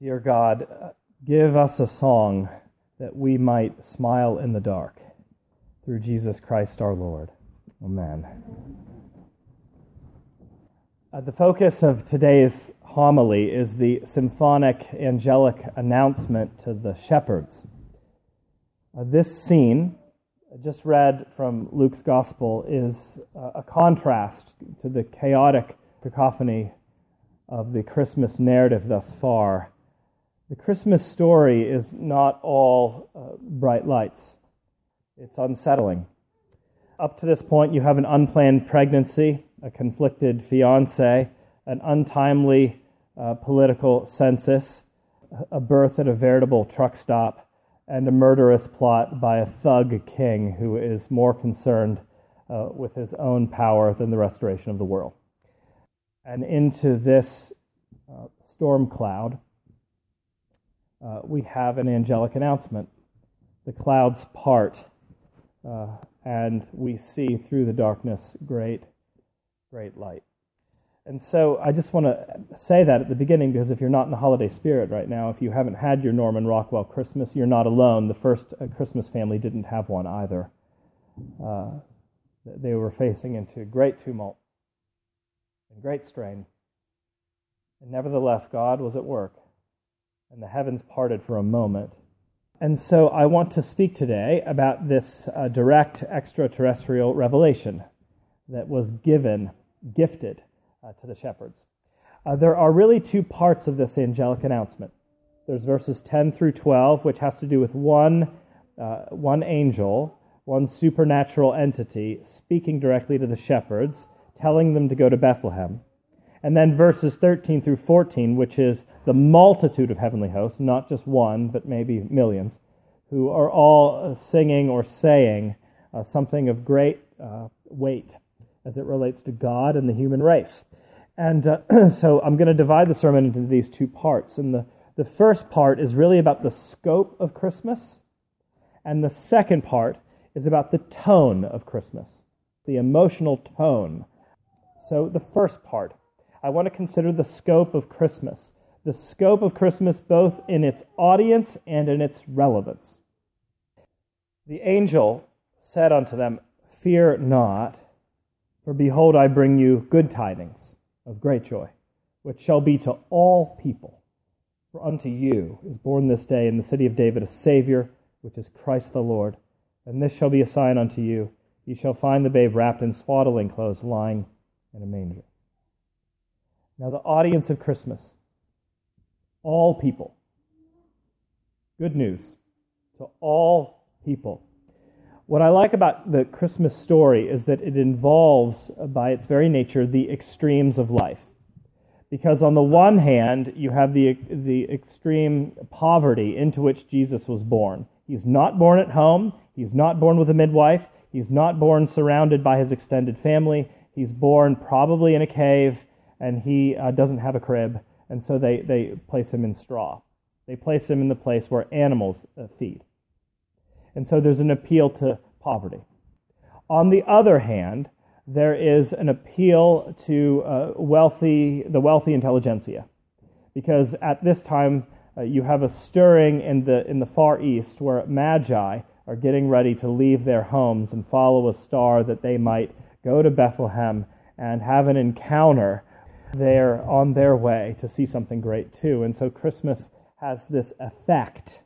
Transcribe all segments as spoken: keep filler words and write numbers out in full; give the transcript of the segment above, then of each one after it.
Dear God, give us a song that we might smile in the dark. Through Jesus Christ our Lord. Amen. Uh, the focus of today's homily is the symphonic angelic announcement to the shepherds. Uh, this scene, just read from Luke's Gospel, is uh, a contrast to the chaotic cacophony of the Christmas narrative thus far. The Christmas story is not all uh, bright lights. It's unsettling. Up to this point, you have an unplanned pregnancy, a conflicted fiancé, an untimely uh, political census, a birth at a veritable truck stop, and a murderous plot by a thug king who is more concerned uh, with his own power than the restoration of the world. And into this uh, storm cloud, Uh, we have an angelic announcement. The clouds part, uh, and we see through the darkness great, great light. And so I just want to say that at the beginning, because if you're not in the holiday spirit right now, if you haven't had your Norman Rockwell Christmas, you're not alone. The first Christmas family didn't have one either. Uh, they were facing into great tumult and great strain. And nevertheless, God was at work. And the heavens parted for a moment. And so I want to speak today about this uh, direct extraterrestrial revelation that was given, gifted uh, to the shepherds. Uh, there are really two parts of this angelic announcement. There's verses ten through twelve, which has to do with one, uh, one angel, one supernatural entity speaking directly to the shepherds, telling them to go to Bethlehem. And then verses thirteen through fourteen, which is the multitude of heavenly hosts, not just one, but maybe millions, who are all singing or saying uh, something of great uh, weight as it relates to God and the human race. And uh, so I'm going to divide the sermon into these two parts. And the, the first part is really about the scope of Christmas. And the second part is about the tone of Christmas, the emotional tone. So the first part. I want to consider the scope of Christmas. The scope of Christmas both in its audience and in its relevance. The angel said unto them, "Fear not, for behold, I bring you good tidings of great joy, which shall be to all people. For unto you is born this day in the city of David a Savior, which is Christ the Lord. And this shall be a sign unto you. You shall find the babe wrapped in swaddling clothes, lying in a manger." Now, the audience of Christmas, all people. Good news to all people. What I like about the Christmas story is that it involves, by its very nature, the extremes of life. Because on the one hand, you have the, the extreme poverty into which Jesus was born. He's not born at home. He's not born with a midwife. He's not born surrounded by his extended family. He's born probably in a cave. And he uh, doesn't have a crib, and so they, they place him in straw. They place him in the place where animals uh, feed. And so there's an appeal to poverty. On the other hand, there is an appeal to uh, wealthy, the wealthy intelligentsia, because at this time uh, you have a stirring in the in the Far East where magi are getting ready to leave their homes and follow a star that they might go to Bethlehem and have an encounter. They're on their way to see something great too. And so Christmas has this effect,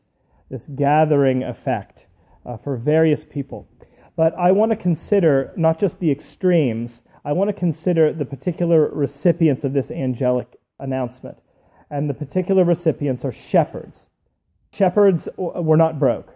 this gathering effect uh, for various people. But I want to consider not just the extremes, I want to consider the particular recipients of this angelic announcement. And the particular recipients are shepherds. Shepherds were not broke.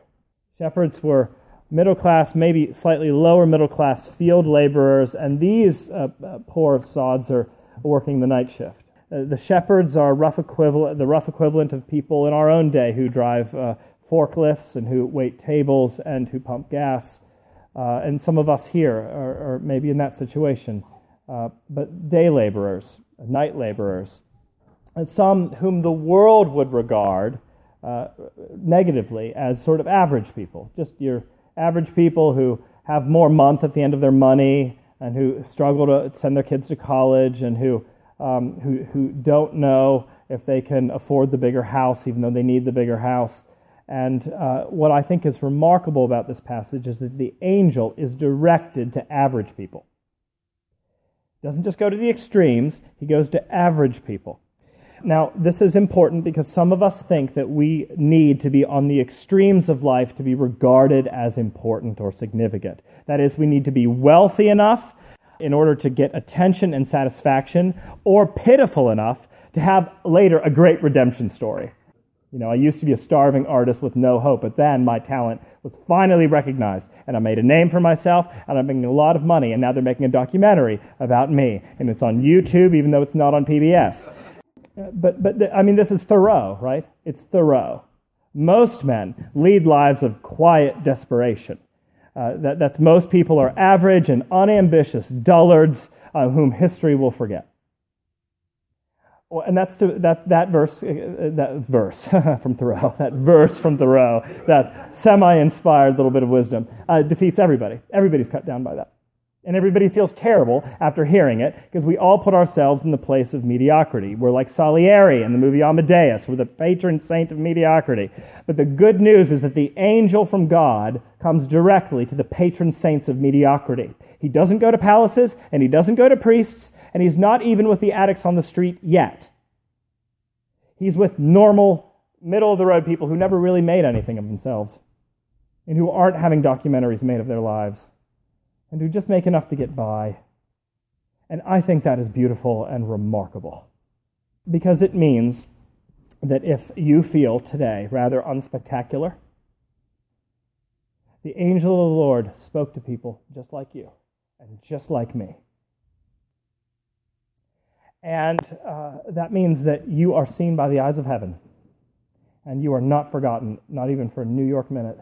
Shepherds were middle class, maybe slightly lower middle class field laborers, and these uh, poor sods are working the night shift. Uh, the shepherds are rough equivalent, the rough equivalent of people in our own day who drive uh, forklifts and who wait tables and who pump gas. Uh, and some of us here are, are maybe in that situation. Uh, but day laborers, night laborers, and some whom the world would regard uh, negatively as sort of average people, just your average people who have more month at the end of their money, and who struggle to send their kids to college, and who um, who who don't know if they can afford the bigger house, even though they need the bigger house. And uh, what I think is remarkable about this passage is that the angel is directed to average people. He doesn't just go to the extremes, he goes to average people. Now, this is important because some of us think that we need to be on the extremes of life to be regarded as important or significant. That is, we need to be wealthy enough in order to get attention and satisfaction, or pitiful enough to have later a great redemption story. You know, I used to be a starving artist with no hope, but then my talent was finally recognized, and I made a name for myself, and I'm making a lot of money, and now they're making a documentary about me, and it's on YouTube, even though it's not on P B S. But, but I mean, this is Thoreau, right? It's Thoreau. Most men lead lives of quiet desperation. Uh, that, that's most people are average and unambitious dullards uh, whom history will forget. Well, and that's to, that that verse uh, that verse from Thoreau that verse from Thoreau that semi-inspired little bit of wisdom uh, defeats everybody. Everybody's cut down by that, and everybody feels terrible after hearing it because we all put ourselves in the place of mediocrity. We're like Salieri in the movie Amadeus. We're the patron saint of mediocrity. But the good news is that the angel from God comes directly to the patron saints of mediocrity. He doesn't go to palaces, and he doesn't go to priests, and he's not even with the addicts on the street yet. He's with normal, middle-of-the-road people who never really made anything of themselves, and who aren't having documentaries made of their lives, and who just make enough to get by. And I think that is beautiful and remarkable, because it means that if you feel today rather unspectacular, the angel of the Lord spoke to people just like you and just like me. And uh, that means that you are seen by the eyes of heaven, and you are not forgotten, not even for a New York minute.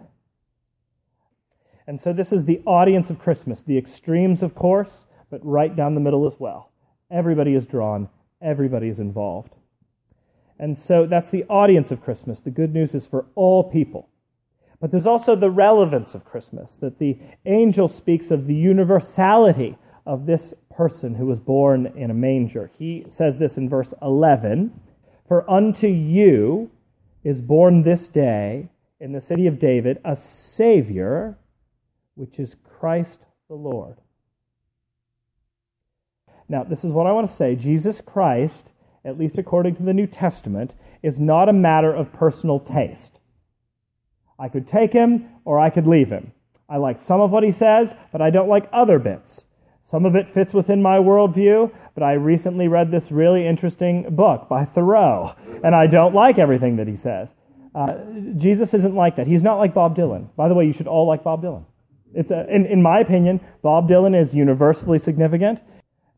And so this is the audience of Christmas, the extremes, of course, but right down the middle as well. Everybody is drawn, everybody is involved. And so that's the audience of Christmas. The good news is for all people. But there's also the relevance of Christmas, that the angel speaks of the universality of this person who was born in a manger. He says this in verse eleven, "For unto you is born this day in the city of David a Savior, which is Christ the Lord." Now, this is what I want to say. Jesus Christ, at least according to the New Testament, is not a matter of personal taste. I could take him, or I could leave him. I like some of what he says, but I don't like other bits. Some of it fits within my worldview, but I recently read this really interesting book by Thoreau, and I don't like everything that he says. Uh, Jesus isn't like that. He's not like Bob Dylan. By the way, you should all like Bob Dylan. It's a, in, in my opinion, Bob Dylan is universally significant.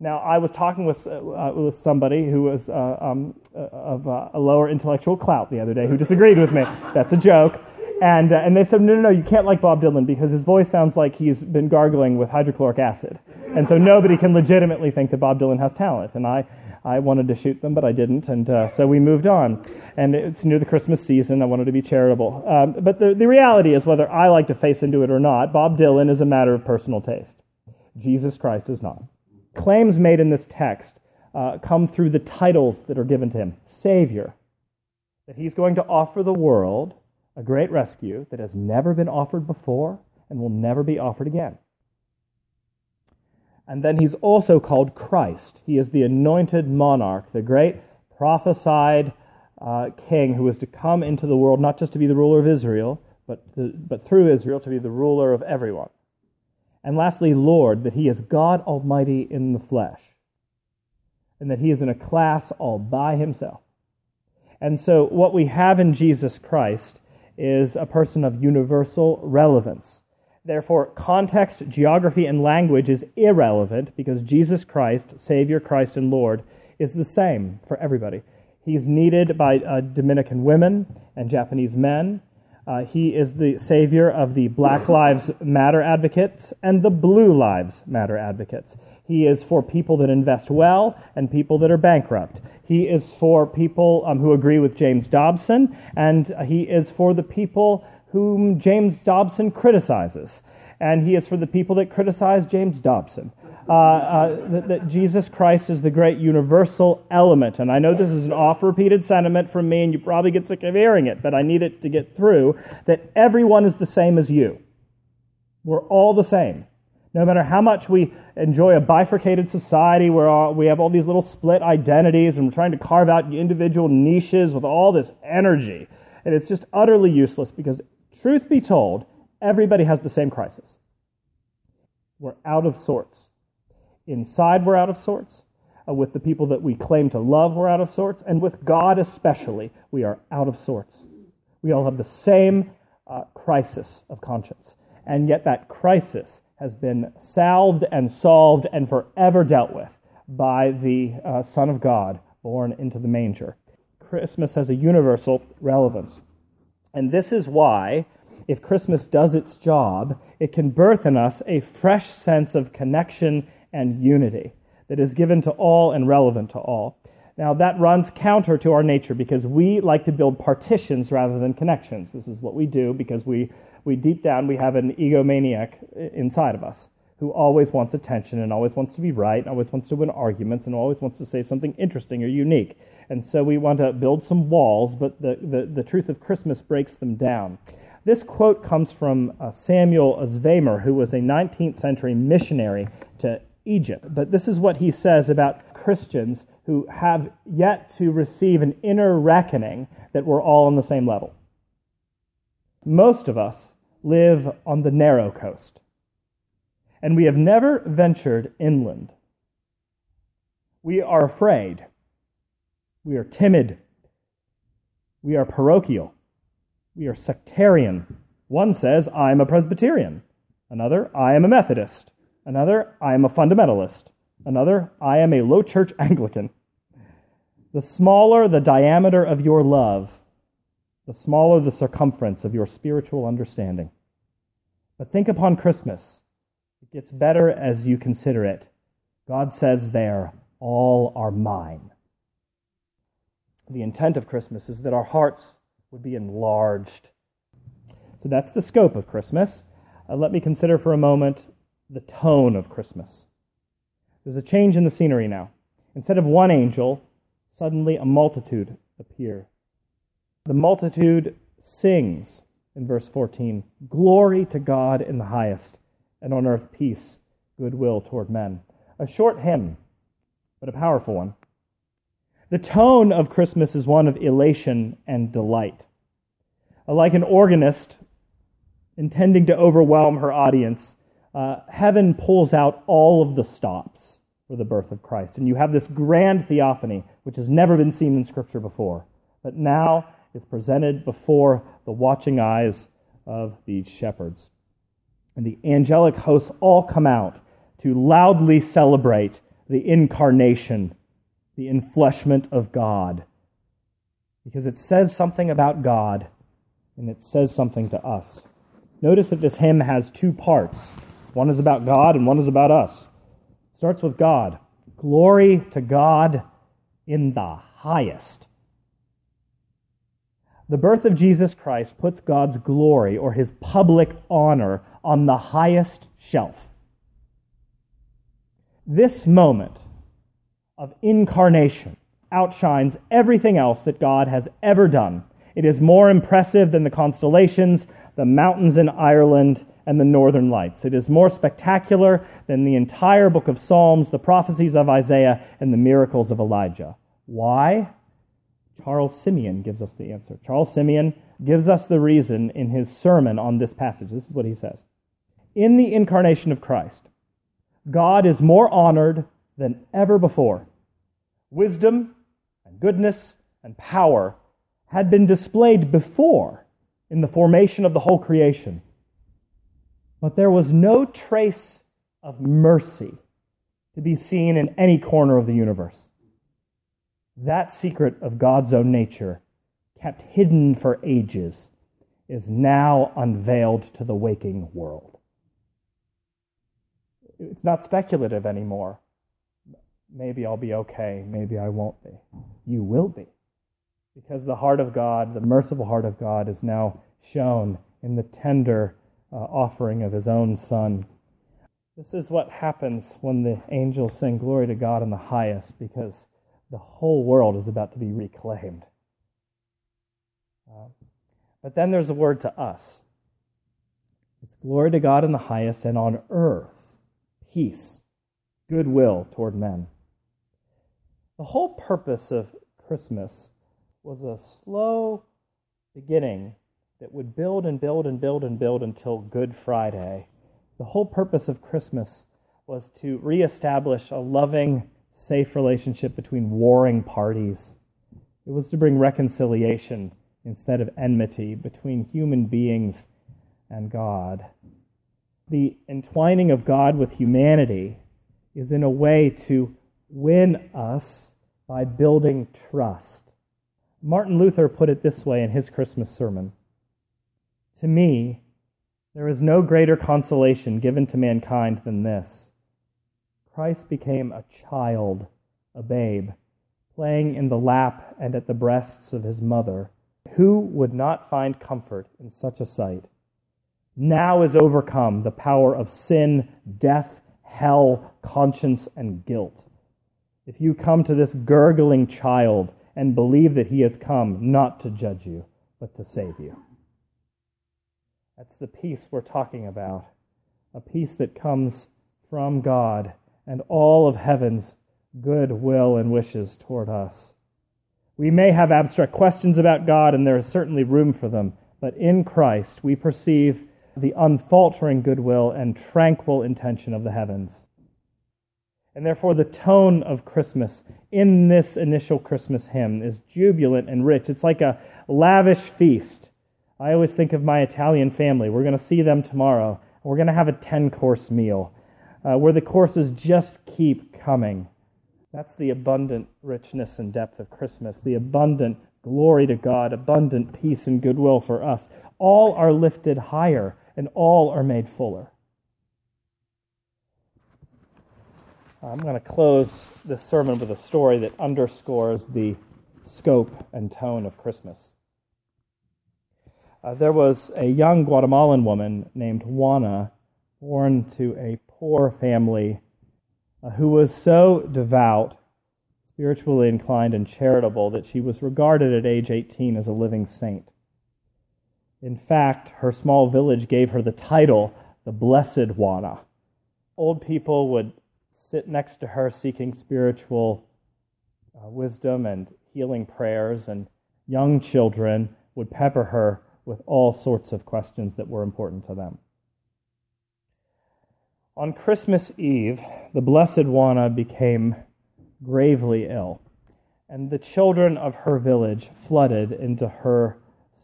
Now, I was talking with uh, with somebody who was uh, um, of uh, a lower intellectual clout the other day who disagreed with me. That's a joke. And uh, and they said, no, no, no, you can't like Bob Dylan because his voice sounds like he's been gargling with hydrochloric acid. And so nobody can legitimately think that Bob Dylan has talent. And I, I wanted to shoot them, but I didn't. And uh, so we moved on. And it's near the Christmas season. I wanted to be charitable. Um, but the, the reality is, whether I like to face into it or not, Bob Dylan is a matter of personal taste. Jesus Christ is not. Claims made in this text uh, come through the titles that are given to him. Savior, that he's going to offer the world a great rescue that has never been offered before and will never be offered again. And then he's also called Christ. He is the anointed monarch, the great prophesied uh, king who is to come into the world, not just to be the ruler of Israel, but, to, but through Israel to be the ruler of everyone. And lastly, Lord, that he is God Almighty in the flesh, and that he is in a class all by himself. And so what we have in Jesus Christ is a person of universal relevance. Therefore, context, geography, and language is irrelevant because Jesus Christ, Savior, Christ, and Lord, is the same for everybody. He is needed by uh, Dominican women and Japanese men. Uh, he is the savior of the Black Lives Matter advocates and the Blue Lives Matter advocates. He is for people that invest well and people that are bankrupt. He is for people um, who agree with James Dobson, and he is for the people whom James Dobson criticizes. And he is for the people that criticize James Dobson. uh, uh, that, that Jesus Christ is the great universal element. And I know this is an oft-repeated sentiment from me, and you probably get sick of hearing it, but I need it to get through, that everyone is the same as you. We're all the same. No matter how much we enjoy a bifurcated society where all, we have all these little split identities and we're trying to carve out individual niches with all this energy, and it's just utterly useless because, truth be told, everybody has the same crisis. We're out of sorts. Inside, we're out of sorts. With the people that we claim to love, we're out of sorts. And with God especially, we are out of sorts. We all have the same uh, crisis of conscience. And yet that crisis has been salved and solved and forever dealt with by the uh, Son of God born into the manger. Christmas has a universal relevance. And this is why, if Christmas does its job, it can birth in us a fresh sense of connection and unity that is given to all and relevant to all. Now, that runs counter to our nature because we like to build partitions rather than connections. This is what we do because we We deep down, we have an egomaniac inside of us who always wants attention and always wants to be right and always wants to win arguments and always wants to say something interesting or unique. And so we want to build some walls, but the, the, the truth of Christmas breaks them down. This quote comes from uh, Samuel Zveimer, who was a nineteenth century missionary to Egypt. But this is what he says about Christians who have yet to receive an inner reckoning that we're all on the same level. Most of us live on the narrow coast, and we have never ventured inland. We are afraid. We are timid. We are parochial. We are sectarian. One says, I am a Presbyterian. Another, I am a Methodist. Another, I am a fundamentalist. Another, I am a low church Anglican. The smaller the diameter of your love, the smaller the circumference of your spiritual understanding. But think upon Christmas. It gets better as you consider it. God says there, all are mine. The intent of Christmas is that our hearts would be enlarged. So that's the scope of Christmas. Uh, let me consider for a moment the tone of Christmas. There's a change in the scenery now. Instead of one angel, suddenly a multitude appear. The multitude sings, in verse fourteen, glory to God in the highest, and on earth peace, goodwill toward men. A short hymn, but a powerful one. The tone of Christmas is one of elation and delight. Like an organist intending to overwhelm her audience, uh, heaven pulls out all of the stops for the birth of Christ. And you have this grand theophany, which has never been seen in Scripture before, but now is presented before the watching eyes of the shepherds. And the angelic hosts all come out to loudly celebrate the incarnation, the enfleshment of God. Because it says something about God, and it says something to us. Notice that this hymn has two parts. One is about God, and one is about us. It starts with God. Glory to God in the highest. The birth of Jesus Christ puts God's glory, or his public honor, on the highest shelf. This moment of incarnation outshines everything else that God has ever done. It is more impressive than the constellations, the mountains in Ireland, and the northern lights. It is more spectacular than the entire book of Psalms, the prophecies of Isaiah, and the miracles of Elijah. Why? Charles Simeon gives us the answer. Charles Simeon gives us the reason in his sermon on this passage. This is what he says. In the incarnation of Christ, God is more honored than ever before. Wisdom and goodness and power had been displayed before in the formation of the whole creation. But there was no trace of mercy to be seen in any corner of the universe. That secret of God's own nature, kept hidden for ages, is now unveiled to the waking world. It's not speculative anymore. Maybe I'll be okay, maybe I won't be. You will be. Because the heart of God, the merciful heart of God, is now shown in the tender uh, offering of his own Son. This is what happens when the angels sing glory to God in the highest, because the whole world is about to be reclaimed. Uh, but then there's a word to us. It's glory to God in the highest, and on earth, peace, goodwill toward men. The whole purpose of Christmas was a slow beginning that would build and build and build and build until Good Friday. The whole purpose of Christmas was to reestablish a loving, safe relationship between warring parties. It was to bring reconciliation instead of enmity between human beings and God. The entwining of God with humanity is in a way to win us by building trust. Martin Luther put it this way in his Christmas sermon: "To me, there is no greater consolation given to mankind than this. Christ became a child, a babe, playing in the lap and at the breasts of his mother. Who would not find comfort in such a sight? Now is overcome the power of sin, death, hell, conscience, and guilt. If you come to this gurgling child and believe that he has come not to judge you, but to save you." That's the peace we're talking about, a peace that comes from God and all of heaven's good will and wishes toward us. We may have abstract questions about God, and there is certainly room for them, but in Christ we perceive the unfaltering goodwill and tranquil intention of the heavens. And therefore the tone of Christmas in this initial Christmas hymn is jubilant and rich. It's like a lavish feast. I always think of my Italian family. We're going to see them tomorrow. We're going to have a ten-course meal uh, where the courses just keep coming. That's the abundant richness and depth of Christmas, the abundant glory to God, abundant peace and goodwill for us. All are lifted higher, and all are made fuller. I'm going to close this sermon with a story that underscores the scope and tone of Christmas. Uh, there was a young Guatemalan woman named Juana, born to a poor family, uh, who was so devout, spiritually inclined, and charitable that she was regarded at age eighteen as a living saint. In fact, her small village gave her the title, the Blessed Juana. Old people would sit next to her seeking spiritual uh, wisdom and healing prayers, and young children would pepper her with all sorts of questions that were important to them. On Christmas Eve, the Blessed Juana became gravely ill, and the children of her village flooded into her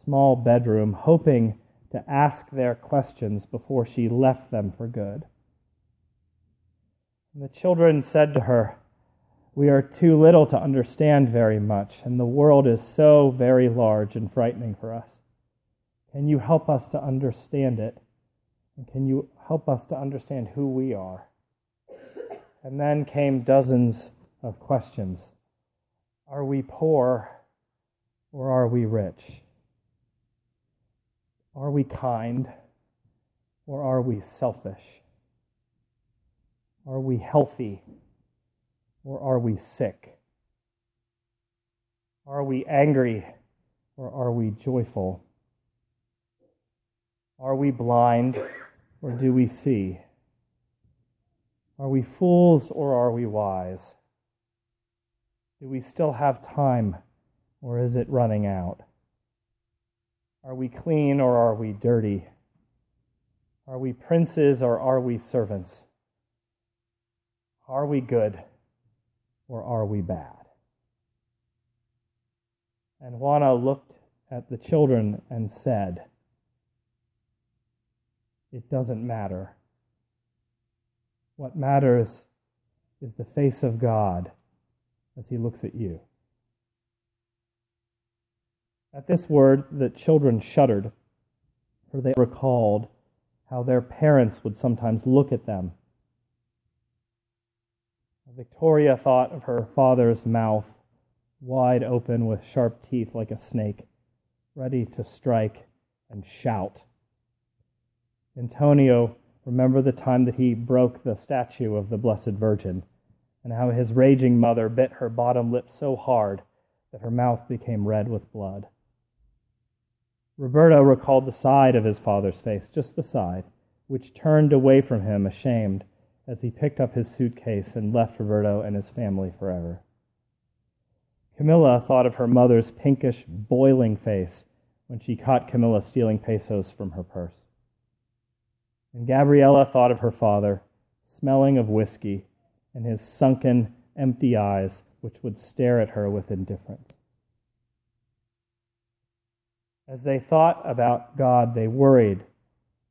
small bedroom, hoping to ask their questions before she left them for good. And the children said to her, "We are too little to understand very much, and the world is so very large and frightening for us. Can you help us to understand it? And can you help us to understand who we are?" And then came dozens of questions. Are we poor or are we rich? Are we kind or are we selfish? Are we healthy or are we sick? Are we angry or are we joyful? Are we blind, or do we see? Are we fools, or are we wise? Do we still have time, or is it running out? Are we clean, or are we dirty? Are we princes, or are we servants? Are we good, or are we bad? And Juana looked at the children and said, "It doesn't matter. What matters is the face of God as he looks at you." At this word, the children shuddered, for they recalled how their parents would sometimes look at them. Victoria thought of her father's mouth, wide open with sharp teeth like a snake, ready to strike and shout. Antonio Remember the time that he broke the statue of the Blessed Virgin, and how his raging mother bit her bottom lip so hard that her mouth became red with blood. Roberto recalled the side of his father's face, just the side, which turned away from him ashamed as he picked up his suitcase and left Roberto and his family forever. Camilla thought of her mother's pinkish, boiling face when she caught Camilla stealing pesos from her purse. And Gabriella thought of her father, smelling of whiskey, and his sunken, empty eyes, which would stare at her with indifference. As they thought about God, they worried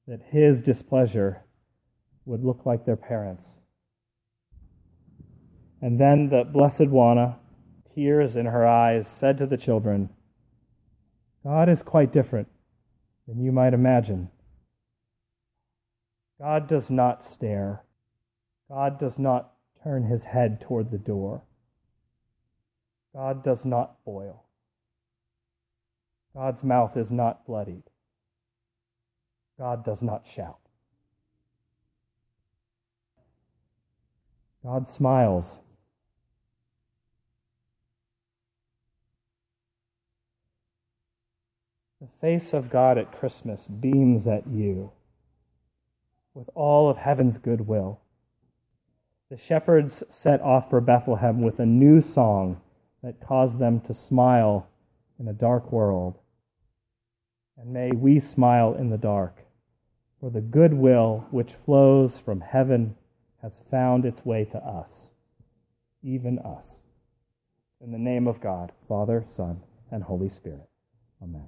that his displeasure would look like their parents. And then the Blessed Juana, tears in her eyes, said to the children, "God is quite different than you might imagine. God does not stare. God does not turn his head toward the door. God does not boil. God's mouth is not bloodied. God does not shout. God smiles." The face of God at Christmas beams at you with all of heaven's goodwill. The shepherds set off for Bethlehem with a new song that caused them to smile in a dark world. And may we smile in the dark, for the goodwill which flows from heaven has found its way to us, even us. In the name of God, Father, Son, and Holy Spirit. Amen.